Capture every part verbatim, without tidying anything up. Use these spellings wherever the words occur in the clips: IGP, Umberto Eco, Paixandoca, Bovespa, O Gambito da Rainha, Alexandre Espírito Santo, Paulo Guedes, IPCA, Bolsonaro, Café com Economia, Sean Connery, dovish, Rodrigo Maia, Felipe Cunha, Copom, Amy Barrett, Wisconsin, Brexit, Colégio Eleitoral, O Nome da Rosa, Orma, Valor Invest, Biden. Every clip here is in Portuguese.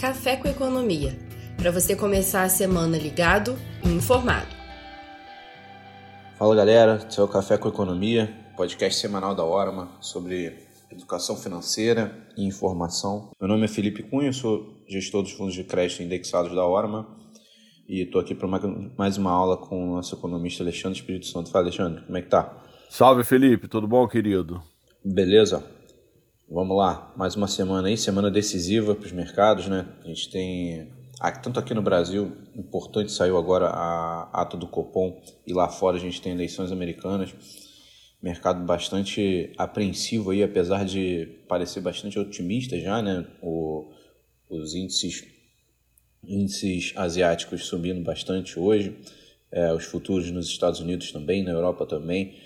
Café com Economia, para você começar a semana ligado e informado. Fala galera, esse é o Café com Economia, podcast semanal da Orma sobre educação financeira e informação. Meu nome é Felipe Cunha, sou gestor dos fundos de crédito indexados da Orma e estou aqui para mais uma aula com o nosso economista Alexandre Espírito Santo. Fala Alexandre, como é que tá? Salve Felipe, tudo bom querido? Beleza. Vamos lá, mais uma semana aí, semana decisiva para os mercados, né? A gente tem, tanto aqui no Brasil, importante, saiu agora a ata do Copom e lá fora a gente tem eleições americanas. Mercado bastante apreensivo aí, apesar de parecer bastante otimista já, né? O, os índices, índices asiáticos subindo bastante hoje, é, os futuros nos Estados Unidos também, na Europa também.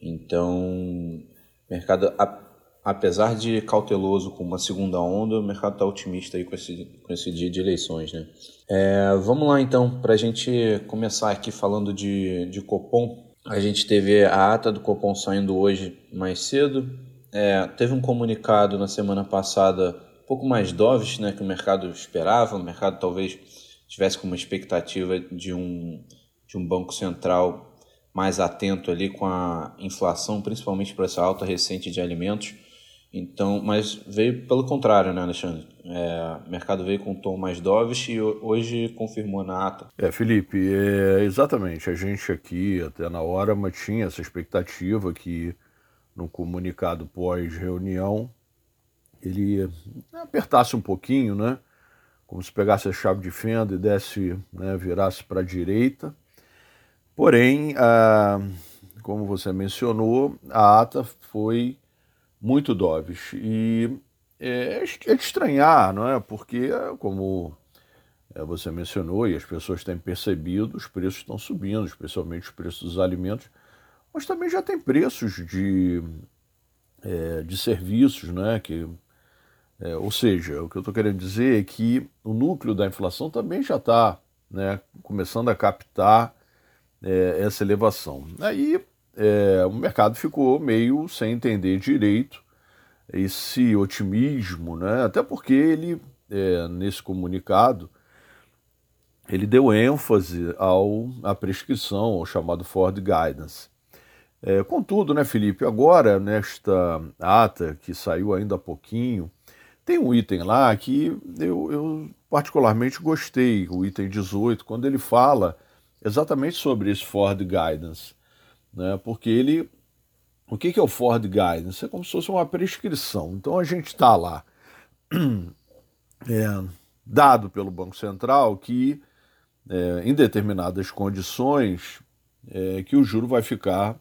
Então, mercado... A, Apesar de cauteloso com uma segunda onda, o mercado está otimista aí com esse, com esse dia de eleições, né? É, vamos lá, então, para a gente começar aqui falando de, de Copom. A gente teve a ata do Copom saindo hoje mais cedo. É, teve um comunicado na semana passada um pouco mais dovish, né, que o mercado esperava. O mercado talvez tivesse com uma expectativa de um, de um banco central mais atento ali com a inflação, principalmente por essa alta recente de alimentos. Então, mas veio pelo contrário, né, Alexandre? É, o mercado veio com um tom mais dovish e hoje confirmou na ata. É, Felipe, é, exatamente. A gente aqui, até na hora, mas tinha essa expectativa que, no comunicado pós-reunião, ele apertasse um pouquinho, né? Como se pegasse a chave de fenda e desse, né, virasse para a direita. Porém, a, como você mencionou, a ata foi muito dovish e é, é de estranhar, não é? Porque, como você mencionou e as pessoas têm percebido, os preços estão subindo, especialmente os preços dos alimentos, mas também já tem preços de, é, de serviços, né? Que, é, ou seja, o que eu estou querendo dizer é que o núcleo da inflação também já está, né, começando a captar é, essa elevação. Aí, É, o mercado ficou meio sem entender direito esse otimismo, né? Até porque ele, é, nesse comunicado, ele deu ênfase ao, à prescrição, ao chamado Ford Guidance. É, contudo, né, Felipe, agora, nesta ata que saiu ainda há pouquinho, tem um item lá que eu, eu particularmente gostei, o item dezoito, quando ele fala exatamente sobre esse Ford Guidance. Porque ele, o que é o Ford Guidance? É como se fosse uma prescrição. Então a gente está lá, é, dado pelo Banco Central que, é, em determinadas condições, é, que o juro vai ficar,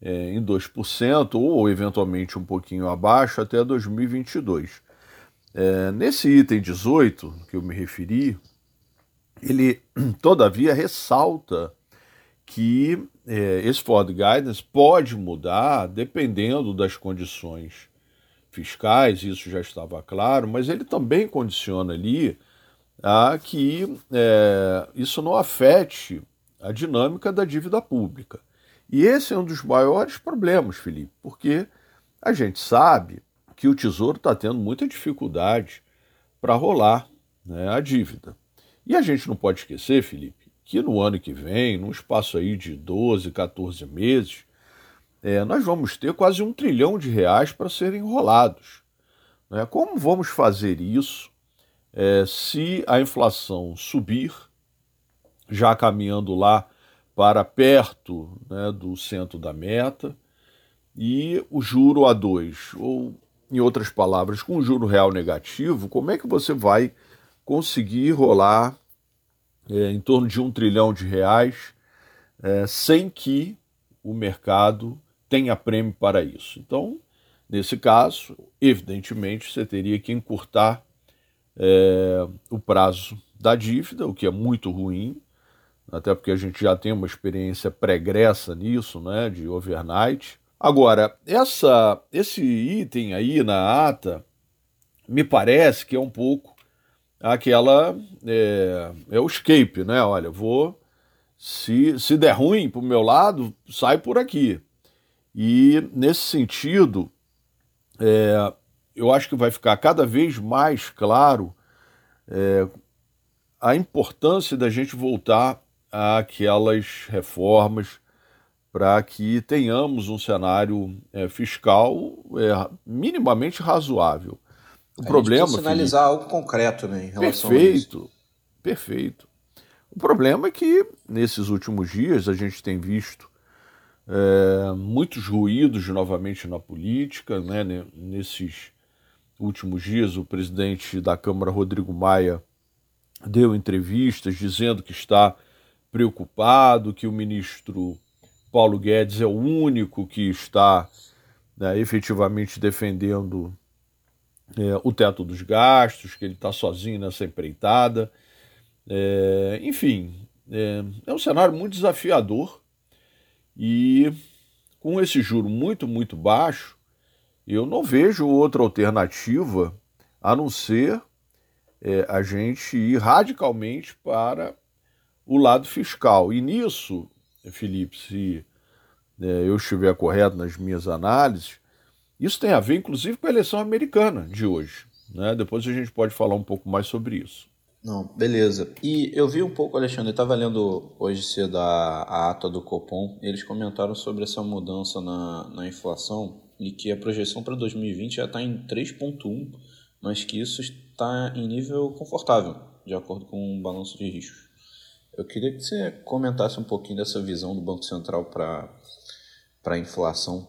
é, em dois por cento ou eventualmente um pouquinho abaixo até dois mil e vinte e dois. É, nesse item dezoito que eu me referi, ele todavia ressalta que é, esse Ford Guidance pode mudar dependendo das condições fiscais, isso já estava claro, mas ele também condiciona ali a que é, isso não afete a dinâmica da dívida pública. E esse é um dos maiores problemas, Felipe, porque a gente sabe que o Tesouro está tendo muita dificuldade para rolar, né, a dívida. E a gente não pode esquecer, Felipe, que no ano que vem, num espaço aí de doze, catorze meses, é, nós vamos ter quase um trilhão de reais para serem enrolados. Né? Como vamos fazer isso é, se a inflação subir, já caminhando lá para perto, né, do centro da meta, e o juro a dois? Ou, em outras palavras, com o juro real negativo, como é que você vai conseguir rolar É, em torno de um trilhão de reais, é, sem que o mercado tenha prêmio para isso? Então, nesse caso, evidentemente, você teria que encurtar é, o prazo da dívida, o que é muito ruim, até porque a gente já tem uma experiência pregressa nisso, né, de overnight. Agora, essa, esse item aí na ata, me parece que é um pouco aquela, é, é o escape, né? Olha, vou, se, se der ruim para o meu lado, sai por aqui. E, nesse sentido, é, eu acho que vai ficar cada vez mais claro é, a importância da gente voltar àquelas reformas para que tenhamos um cenário é, fiscal é, minimamente razoável. O a problema, gente sinalizar Felipe, algo concreto, né, em relação perfeito, a isso. Perfeito. O problema é que, nesses últimos dias, a gente tem visto é, muitos ruídos novamente na política. Né, né, nesses últimos dias, o presidente da Câmara, Rodrigo Maia, deu entrevistas dizendo que está preocupado, que o ministro Paulo Guedes é o único que está né, efetivamente defendendo é, o teto dos gastos, que ele está sozinho nessa empreitada. É, enfim, é, é um cenário muito desafiador e com esse juro muito, muito baixo, eu não vejo outra alternativa a não ser é, a gente ir radicalmente para o lado fiscal. E nisso, Felipe, se é, eu estiver correto nas minhas análises, isso tem a ver, inclusive, com a eleição americana de hoje. Né? Depois a gente pode falar um pouco mais sobre isso. Não, beleza. E eu vi um pouco, Alexandre, eu estava lendo hoje cedo a, a ata do Copom, eles comentaram sobre essa mudança na, na inflação e que a projeção para dois mil e vinte já está em três vírgula um, mas que isso está em nível confortável, de acordo com o balanço de riscos. Eu queria que você comentasse um pouquinho dessa visão do Banco Central para a inflação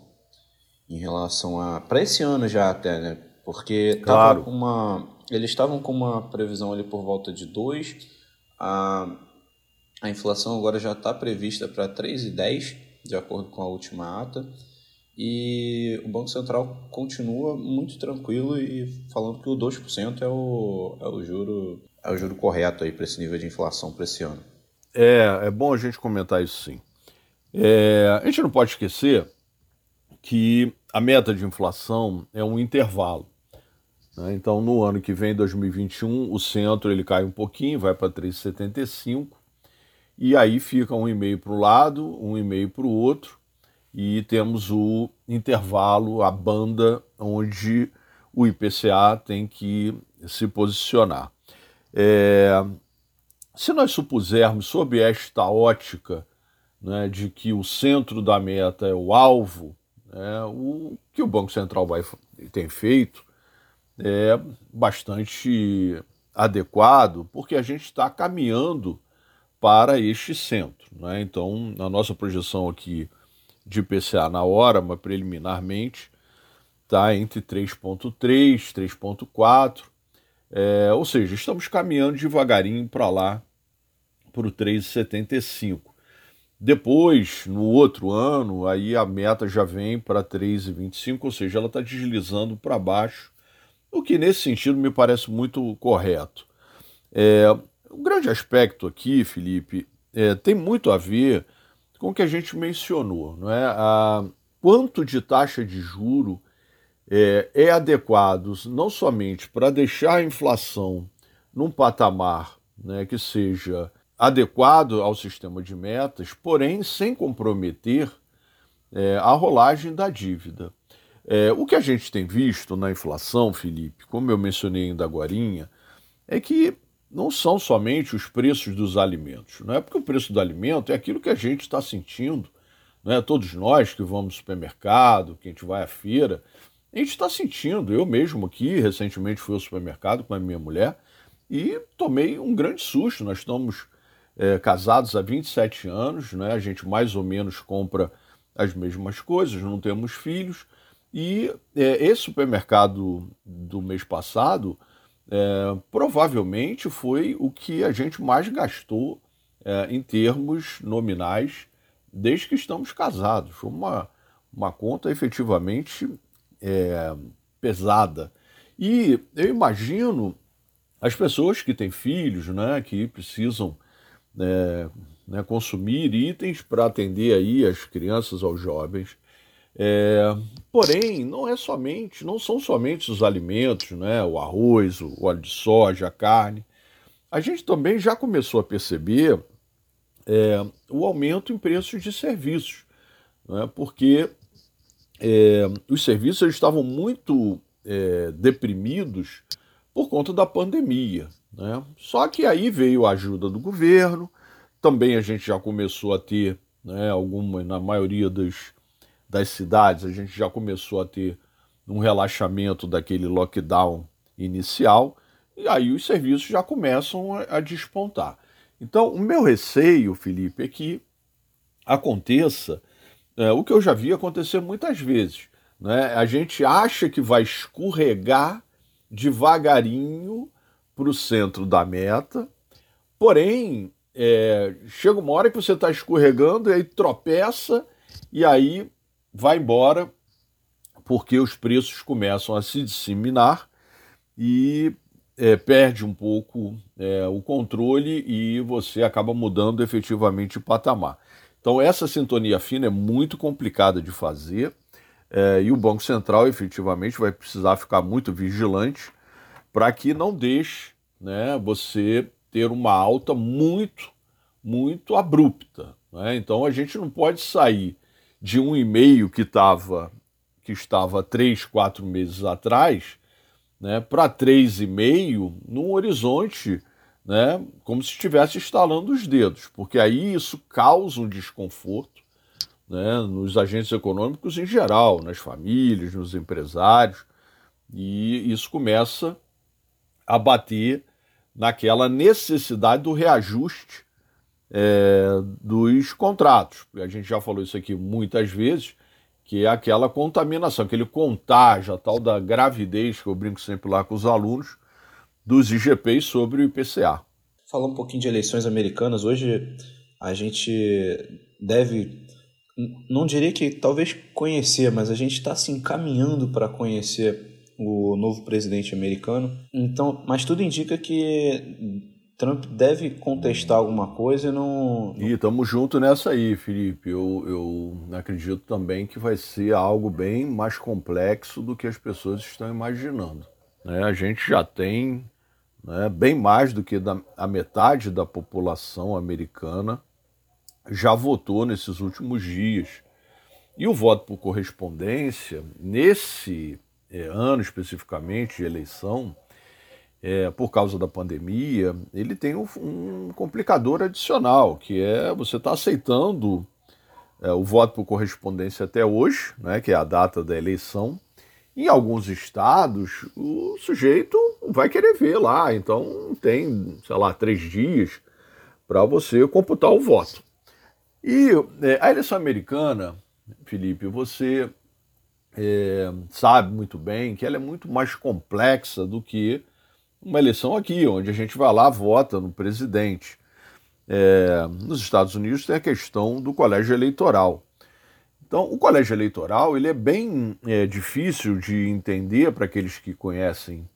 em relação a... para esse ano já até, né? Porque estava claro. com uma... Eles estavam com uma previsão ali por volta de dois, a, a inflação agora já está prevista para três vírgula dez, de acordo com a última ata, e o Banco Central continua muito tranquilo e falando que o dois por cento é o, é o, juro, é o juro correto para esse nível de inflação para esse ano. É, é bom a gente comentar isso sim. É, a gente não pode esquecer que a meta de inflação é um intervalo. Então, no ano que vem, dois mil e vinte e um, o centro ele cai um pouquinho, vai para três vírgula setenta e cinco, e aí fica um vírgula cinco para um lado, um vírgula cinco para o outro, e temos o intervalo, a banda, onde o I P C A tem que se posicionar. É, se nós supusermos, sob esta ótica, né, de que o centro da meta é o alvo, né, o que o Banco Central vai, tem feito, é bastante adequado, porque a gente está caminhando para este centro. Né? Então, a nossa projeção aqui de I P C A na Orma, preliminarmente, está entre três vírgula três, três vírgula quatro, é, ou seja, estamos caminhando devagarinho para lá, para o três vírgula setenta e cinco. Depois, no outro ano, aí a meta já vem para três vírgula vinte e cinco, ou seja, ela está deslizando para baixo, o que, nesse sentido, me parece muito correto. É, um grande aspecto aqui, Felipe, é, tem muito a ver com o que a gente mencionou. Não é? A, quanto de taxa de juro é, é adequado, não somente para deixar a inflação num patamar, né, que seja adequado ao sistema de metas, porém sem comprometer é, a rolagem da dívida. É, o que a gente tem visto na inflação, Felipe, como eu mencionei ainda agorinha, é que não são somente os preços dos alimentos. Não é porque o preço do alimento é aquilo que a gente está sentindo. Né? Todos nós que vamos ao supermercado, que a gente vai à feira, a gente está sentindo. Eu mesmo aqui, recentemente fui ao supermercado com a minha mulher e tomei um grande susto. Nós estamos é, casados há vinte e sete anos, né? A gente mais ou menos compra as mesmas coisas, não temos filhos. E é, esse supermercado do mês passado é, provavelmente foi o que a gente mais gastou é, em termos nominais desde que estamos casados. Foi uma, uma conta efetivamente é, pesada. E eu imagino as pessoas que têm filhos, né, que precisam é, né, consumir itens para atender aí as crianças, aos jovens. É, porém, não é somente, não são somente os alimentos, né? O arroz, o óleo de soja, a carne. A gente também já começou a perceber é, o aumento em preços de serviços, né? Porque é, os serviços eles estavam muito é, deprimidos por conta da pandemia, né? Só que aí veio a ajuda do governo, também a gente já começou a ter, né, alguma, na maioria das, das cidades, a gente já começou a ter um relaxamento daquele lockdown inicial, e aí os serviços já começam a, a despontar. Então, o meu receio, Felipe, é que aconteça é, o que eu já vi acontecer muitas vezes, né? A gente acha que vai escorregar devagarinho para o centro da meta, porém, é, chega uma hora que você está escorregando e aí tropeça e aí vai embora, porque os preços começam a se disseminar e é, perde um pouco é, o controle e você acaba mudando efetivamente o patamar. Então essa sintonia fina é muito complicada de fazer. É, e o Banco Central efetivamente vai precisar ficar muito vigilante para que não deixe, né, você ter uma alta muito, muito abrupta, né? Então a gente não pode sair de um e meio que, tava, que estava três, quatro meses atrás, né, para três e meio num horizonte, né, como se estivesse estalando os dedos, porque aí isso causa um desconforto, né, nos agentes econômicos em geral, nas famílias, nos empresários, e isso começa a bater naquela necessidade do reajuste é, dos contratos. A gente já falou isso aqui muitas vezes, que é aquela contaminação, aquele contágio, a tal da gravidez, que eu brinco sempre lá com os alunos, dos I G Ps sobre o I P C A. Falar um pouquinho de eleições americanas, hoje a gente deve... Não diria que talvez conhecer, mas a gente está se encaminhando para conhecer o novo presidente americano. Então, mas tudo indica que Trump deve contestar alguma coisa e não... E estamos juntos nessa aí, Felipe. Eu, eu acredito também que vai ser algo bem mais complexo do que as pessoas estão imaginando, né? A gente já tem, né, bem mais do que da, a metade da população americana já votou nesses últimos dias. E o voto por correspondência, nesse é, ano especificamente de eleição, é, por causa da pandemia, ele tem um, um complicador adicional, que é você está aceitando é, o voto por correspondência até hoje, né, que é a data da eleição. Em alguns estados, o sujeito vai querer ver lá, então tem, sei lá, três dias para você computar o voto. E é, a eleição americana, Felipe, você é, sabe muito bem que ela é muito mais complexa do que uma eleição aqui, onde a gente vai lá, vota no presidente. É, nos Estados Unidos tem a questão do colégio eleitoral. Então, o colégio eleitoral ele é bem é, difícil de entender para aqueles que conhecem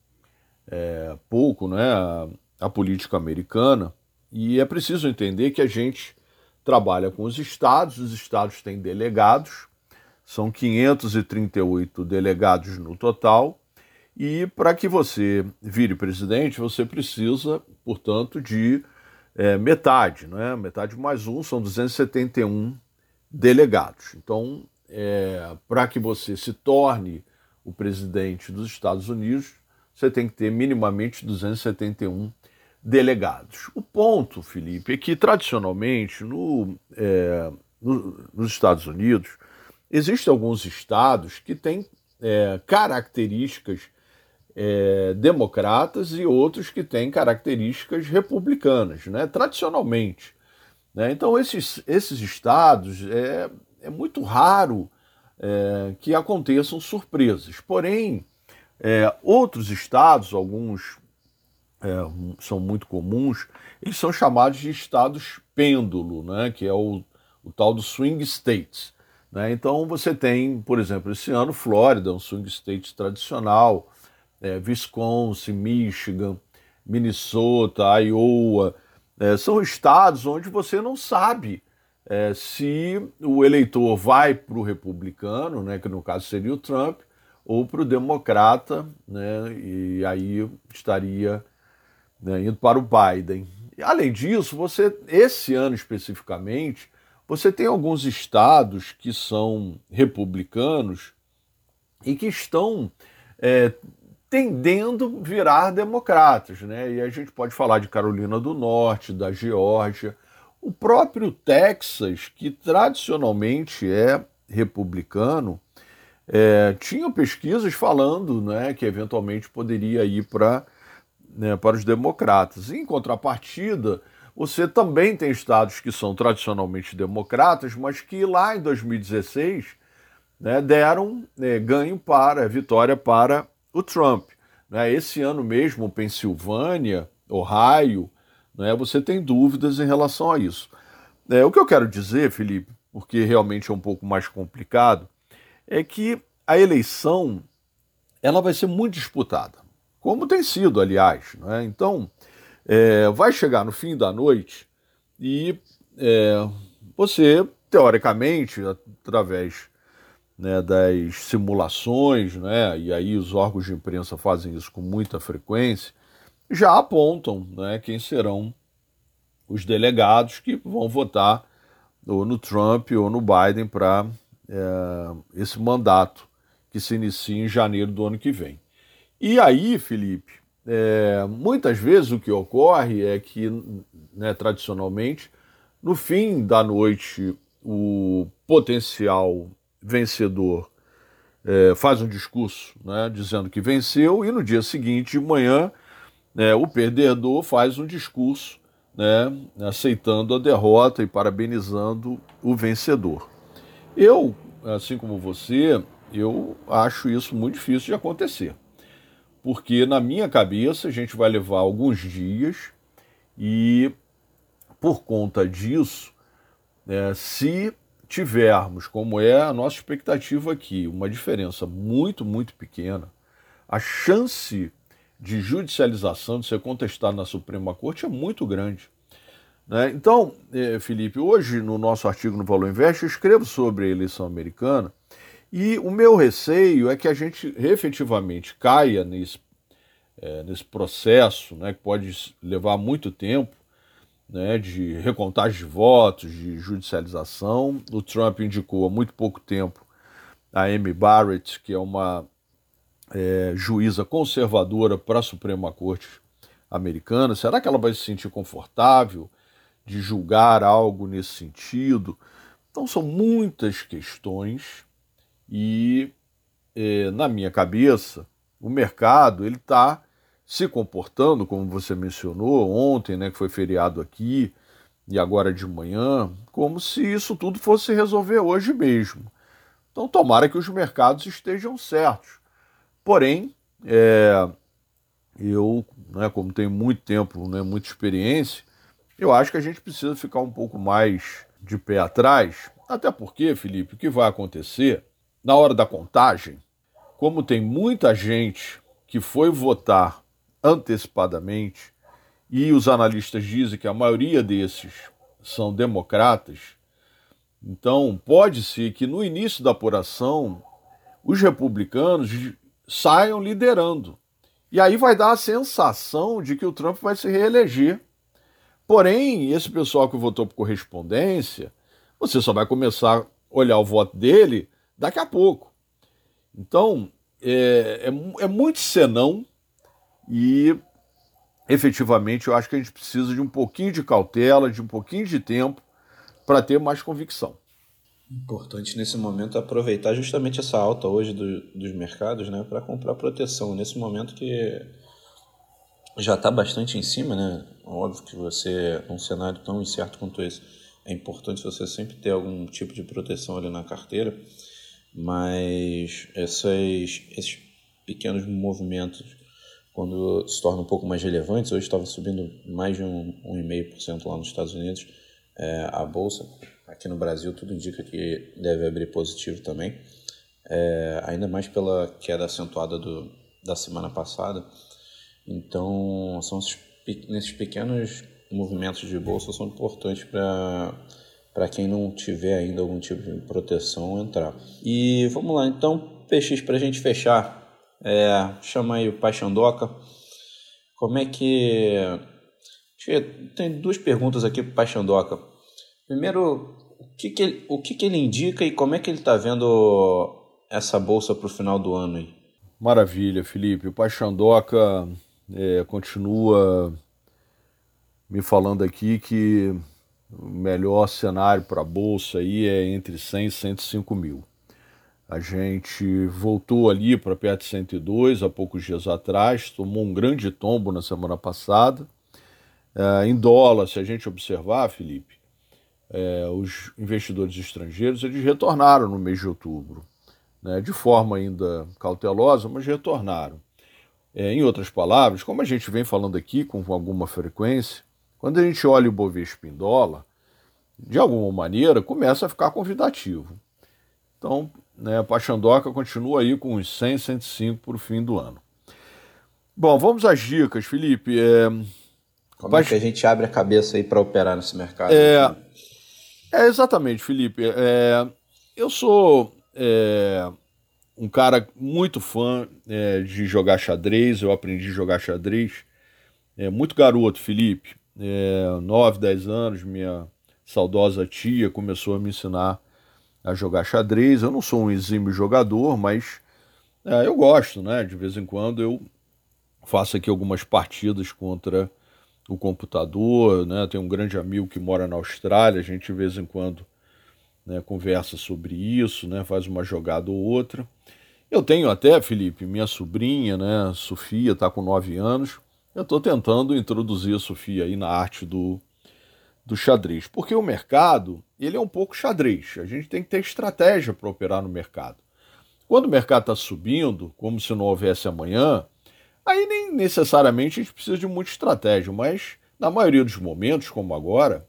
é, pouco, né, a, a política americana, e é preciso entender que a gente trabalha com os estados, os estados têm delegados, são quinhentos e trinta e oito delegados no total, e para que você vire presidente, você precisa, portanto, de é, metade, né? Metade mais um, são duzentos e setenta e um delegados. Então, é, para que você se torne o presidente dos Estados Unidos, você tem que ter minimamente duzentos e setenta e um delegados. O ponto, Felipe, é que tradicionalmente no, é, no, nos Estados Unidos existem alguns estados que têm é, características é, democratas e outros que têm características republicanas, né? Tradicionalmente, né? Então esses, esses estados é, é muito raro é, que aconteçam surpresas. Porém, é, outros estados, alguns É, são muito comuns, eles são chamados de estados pêndulo, né, que é o, o tal do swing states, né? Então você tem, por exemplo, esse ano, Flórida, um swing state tradicional, é, Wisconsin, Michigan, Minnesota, Iowa, é, são estados onde você não sabe é, se o eleitor vai para o republicano, né, que no caso seria o Trump, ou para o democrata, né, e aí estaria... né, indo para o Biden. E, além disso, você, esse ano especificamente, você tem alguns estados que são republicanos e que estão é, tendendo a virar democratas, né? E a gente pode falar de Carolina do Norte, da Geórgia, o próprio Texas, que tradicionalmente é republicano, é, tinha pesquisas falando, né, que eventualmente poderia ir para, né, para os democratas. Em contrapartida, você também tem estados que são tradicionalmente democratas, mas que lá em dois mil e dezesseis, né, deram, né, ganho para, vitória para o Trump. Né? Esse ano mesmo, Pensilvânia, Ohio, né, você tem dúvidas em relação a isso. É, o que eu quero dizer, Felipe, porque realmente é um pouco mais complicado, é que a eleição ela vai ser muito disputada, como tem sido, aliás. Né? Então, é, vai chegar no fim da noite e é, você, teoricamente, através, né, das simulações, né, e aí os órgãos de imprensa fazem isso com muita frequência, já apontam, né, quem serão os delegados que vão votar ou no Trump ou no Biden para é, esse mandato que se inicia em janeiro do ano que vem. E aí, Felipe, é, muitas vezes o que ocorre é que, né, tradicionalmente, no fim da noite, o potencial vencedor é, faz um discurso, né, dizendo que venceu, e no dia seguinte, de manhã, é, o perdedor faz um discurso, né, aceitando a derrota e parabenizando o vencedor. Eu, assim como você, eu acho isso muito difícil de acontecer, porque na minha cabeça a gente vai levar alguns dias e, por conta disso, é, se tivermos, como é a nossa expectativa aqui, uma diferença muito, muito pequena, a chance de judicialização, de ser contestado na Suprema Corte, é muito grande. Né? Então, Felipe, hoje no nosso artigo no Valor Invest, eu escrevo sobre a eleição americana e o meu receio é que a gente efetivamente caia nesse, é, nesse processo, né, que pode levar muito tempo, né, de recontagem de votos, de judicialização. O Trump indicou há muito pouco tempo a Amy Barrett, que é uma é, juíza conservadora para a Suprema Corte americana. Será que ela vai se sentir confortável de julgar algo nesse sentido? Então são muitas questões e, é, na minha cabeça, o mercado ele está se comportando, como você mencionou ontem, né, que foi feriado aqui, e agora de manhã, como se isso tudo fosse resolver hoje mesmo. Então, tomara que os mercados estejam certos. Porém, é, eu, né, como tenho muito tempo, né, muita experiência, eu acho que a gente precisa ficar um pouco mais de pé atrás, até porque, Felipe, o que vai acontecer, na hora da contagem, como tem muita gente que foi votar antecipadamente, e os analistas dizem que a maioria desses são democratas, então pode ser que no início da apuração os republicanos saiam liderando. E aí vai dar a sensação de que o Trump vai se reeleger. Porém, esse pessoal que votou por correspondência, você só vai começar a olhar o voto dele daqui a pouco. Então, é, é, é muito senão. E, efetivamente, eu acho que a gente precisa de um pouquinho de cautela, de um pouquinho de tempo, para ter mais convicção. Importante, nesse momento, aproveitar justamente essa alta hoje do, dos mercados, né, para comprar proteção. Nesse momento que já está bastante em cima, né? Óbvio que você, num cenário tão incerto quanto esse, é importante você sempre ter algum tipo de proteção ali na carteira, mas essas, esses pequenos movimentos, quando se torna um pouco mais relevante, hoje estava subindo mais de um vírgula cinco por cento lá nos Estados Unidos, é, a Bolsa, aqui no Brasil tudo indica que deve abrir positivo também, é, ainda mais pela queda acentuada do, da semana passada. Então, são esses, esses pequenos movimentos de Bolsa são importantes para para quem não tiver ainda algum tipo de proteção entrar. E vamos lá, então, P X, para a gente fechar. É, chama aí o Paixandoca. Como é que... Tem duas perguntas aqui para o Paixandoca. Primeiro, o que que ele, o que que ele indica e como é que ele está vendo essa bolsa para o final do ano aí? Maravilha, Felipe. O Paixandoca é, continua me falando aqui que o melhor cenário para a Bolsa aí é entre cem e cento e cinco mil. A gente voltou ali para perto de cento e dois há poucos dias atrás, tomou um grande tombo na semana passada. É, em dólar, se a gente observar, Felipe, é, os investidores estrangeiros eles retornaram no mês de outubro, né, de forma ainda cautelosa, mas retornaram. É, em outras palavras, como a gente vem falando aqui com alguma frequência, quando a gente olha o Bovespa em dólar, de alguma maneira começa a ficar convidativo. Então, né, a Paixandoca continua aí com uns cem, cento e cinco para o fim do ano. Bom, vamos às dicas, Felipe. É... Como Paix... é que a gente abre a cabeça aí para operar nesse mercado? É, é exatamente, Felipe. É... Eu sou é... um cara muito fã é, de jogar xadrez. Eu aprendi a jogar xadrez é, muito garoto, Felipe. É... nove, dez anos, minha saudosa tia começou a me ensinar a jogar xadrez. Eu não sou um exímio jogador, mas é, eu gosto, né? De vez em quando eu faço aqui algumas partidas contra o computador, né? Tenho um grande amigo que mora na Austrália, a gente de vez em quando, né, conversa sobre isso, né? Faz uma jogada ou outra. Eu tenho até, Felipe, minha sobrinha, né? Sofia, está com nove anos. Eu estou tentando introduzir a Sofia aí na arte do do xadrez, porque o mercado, ele é um pouco xadrez, a gente tem que ter estratégia para operar no mercado. Quando o mercado está subindo, como se não houvesse amanhã, aí nem necessariamente a gente precisa de muita estratégia, mas na maioria dos momentos, como agora,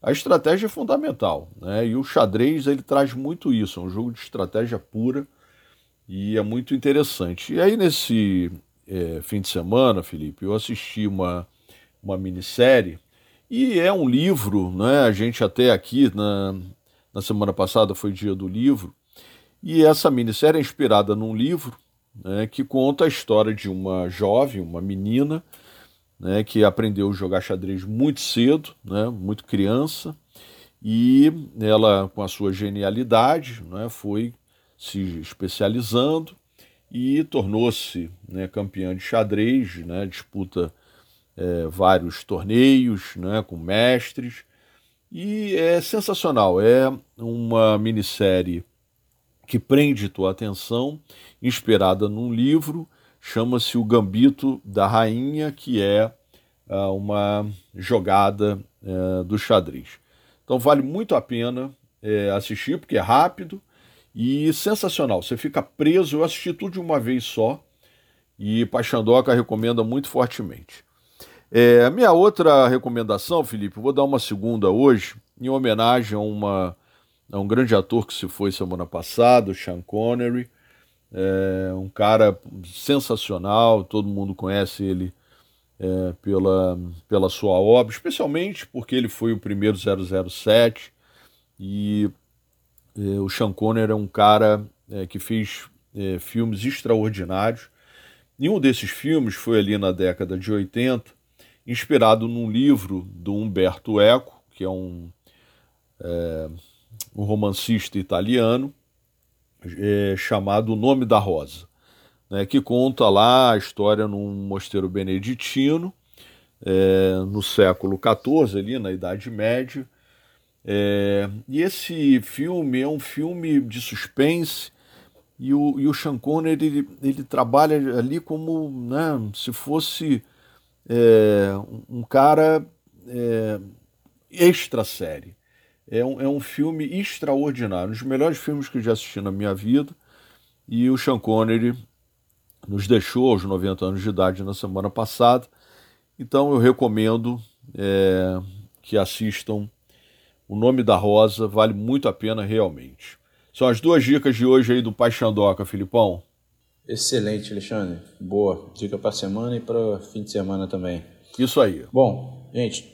a estratégia é fundamental, né? E o xadrez, ele traz muito isso, é um jogo de estratégia pura e é muito interessante. E aí nesse é, fim de semana, Felipe, eu assisti uma, uma minissérie. E é um livro, né? A gente até aqui, na, na semana passada foi dia do livro, e essa minissérie é inspirada num livro, né, que conta a história de uma jovem, uma menina, né, que aprendeu a jogar xadrez muito cedo, né, muito criança, e ela, com a sua genialidade, né, foi se especializando e tornou-se, né, campeã de xadrez, né, disputa É, vários torneios, né, com mestres, e é sensacional, é uma minissérie que prende tua atenção, inspirada num livro, chama-se O Gambito da Rainha, que é ah, uma jogada eh, do xadrez. Então vale muito a pena eh, assistir, porque é rápido e sensacional, você fica preso, eu assisti tudo de uma vez só, e Paixandoca recomenda muito fortemente. É, a minha outra recomendação, Felipe, vou dar uma segunda hoje, em homenagem a, uma, a um grande ator que se foi semana passada, o Sean Connery, é, um cara sensacional, todo mundo conhece ele é, pela, pela sua obra, especialmente porque ele foi o primeiro zero zero sete, e é, o Sean Connery é um cara é, que fez é, filmes extraordinários, e um desses filmes foi ali na década de oitenta, inspirado num livro do Umberto Eco, que é um, é, um romancista italiano, é, chamado O Nome da Rosa, né, que conta lá a história num mosteiro beneditino, é, no século quatorze, ali na Idade Média. É, e esse filme é um filme de suspense, e o, e o Sean Connery ele, ele trabalha ali como, né, se fosse... É, um cara é, extra-série. É um, é um filme extraordinário, um dos melhores filmes que eu já assisti na minha vida. E o Sean Connery nos deixou aos noventa anos de idade na semana passada. Então eu recomendo é, que assistam O Nome da Rosa, vale muito a pena realmente. São as duas dicas de hoje aí do Paixandoca, Filipão. Excelente, Alexandre. Boa. Dica para a semana e para fim de semana também. Isso aí. Bom, gente,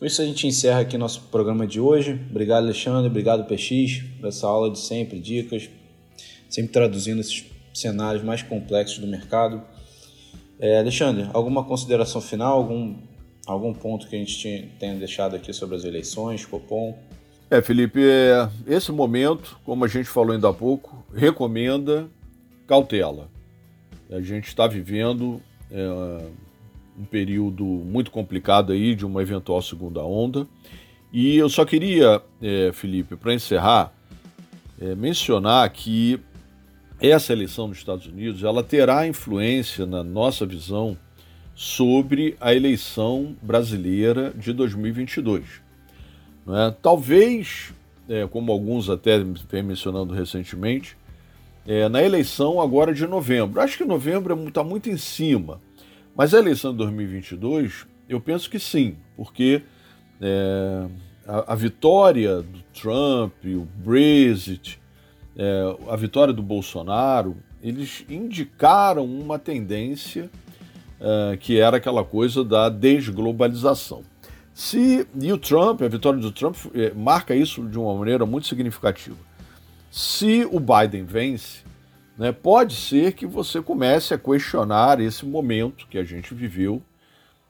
com isso a gente encerra aqui nosso programa de hoje. Obrigado, Alexandre. Obrigado, P X, por essa aula de sempre, dicas, sempre traduzindo esses cenários mais complexos do mercado. É, Alexandre, alguma consideração final? Algum, algum ponto que a gente tinha, tenha deixado aqui sobre as eleições, Copom? É, Felipe, esse momento, como a gente falou ainda há pouco, recomenda... cautela. A gente está vivendo é, um período muito complicado aí de uma eventual segunda onda. E eu só queria, é, Felipe, para encerrar, é, mencionar que essa eleição nos Estados Unidos ela terá influência na nossa visão sobre a eleição brasileira de dois mil e vinte e dois. Não é? Talvez, é, como alguns até vêm mencionando recentemente, é, na eleição agora de novembro. Acho que novembro está muito em cima, mas a eleição de dois mil e vinte e dois, eu penso que sim, porque... É, a, a vitória do Trump, o Brexit, é, a vitória do Bolsonaro, eles indicaram uma tendência é, que era aquela coisa da desglobalização. Se, e o Trump, a vitória do Trump é, marca isso de uma maneira muito significativa. Se o Biden vence, né, pode ser que você comece a questionar esse momento que a gente viveu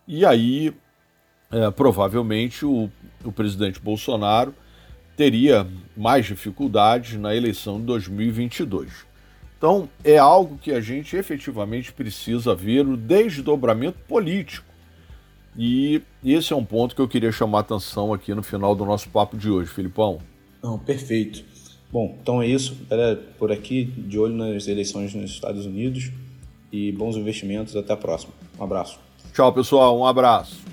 e aí... É, provavelmente o, o presidente Bolsonaro teria mais dificuldades na eleição de dois mil e vinte e dois. Então, é algo que a gente efetivamente precisa ver o desdobramento político. E esse é um ponto que eu queria chamar a atenção aqui no final do nosso papo de hoje, Filipão. Não, perfeito. Bom, então é isso. Era por aqui, de olho nas eleições nos Estados Unidos e bons investimentos. Até a próxima. Um abraço. Tchau, pessoal. Um abraço.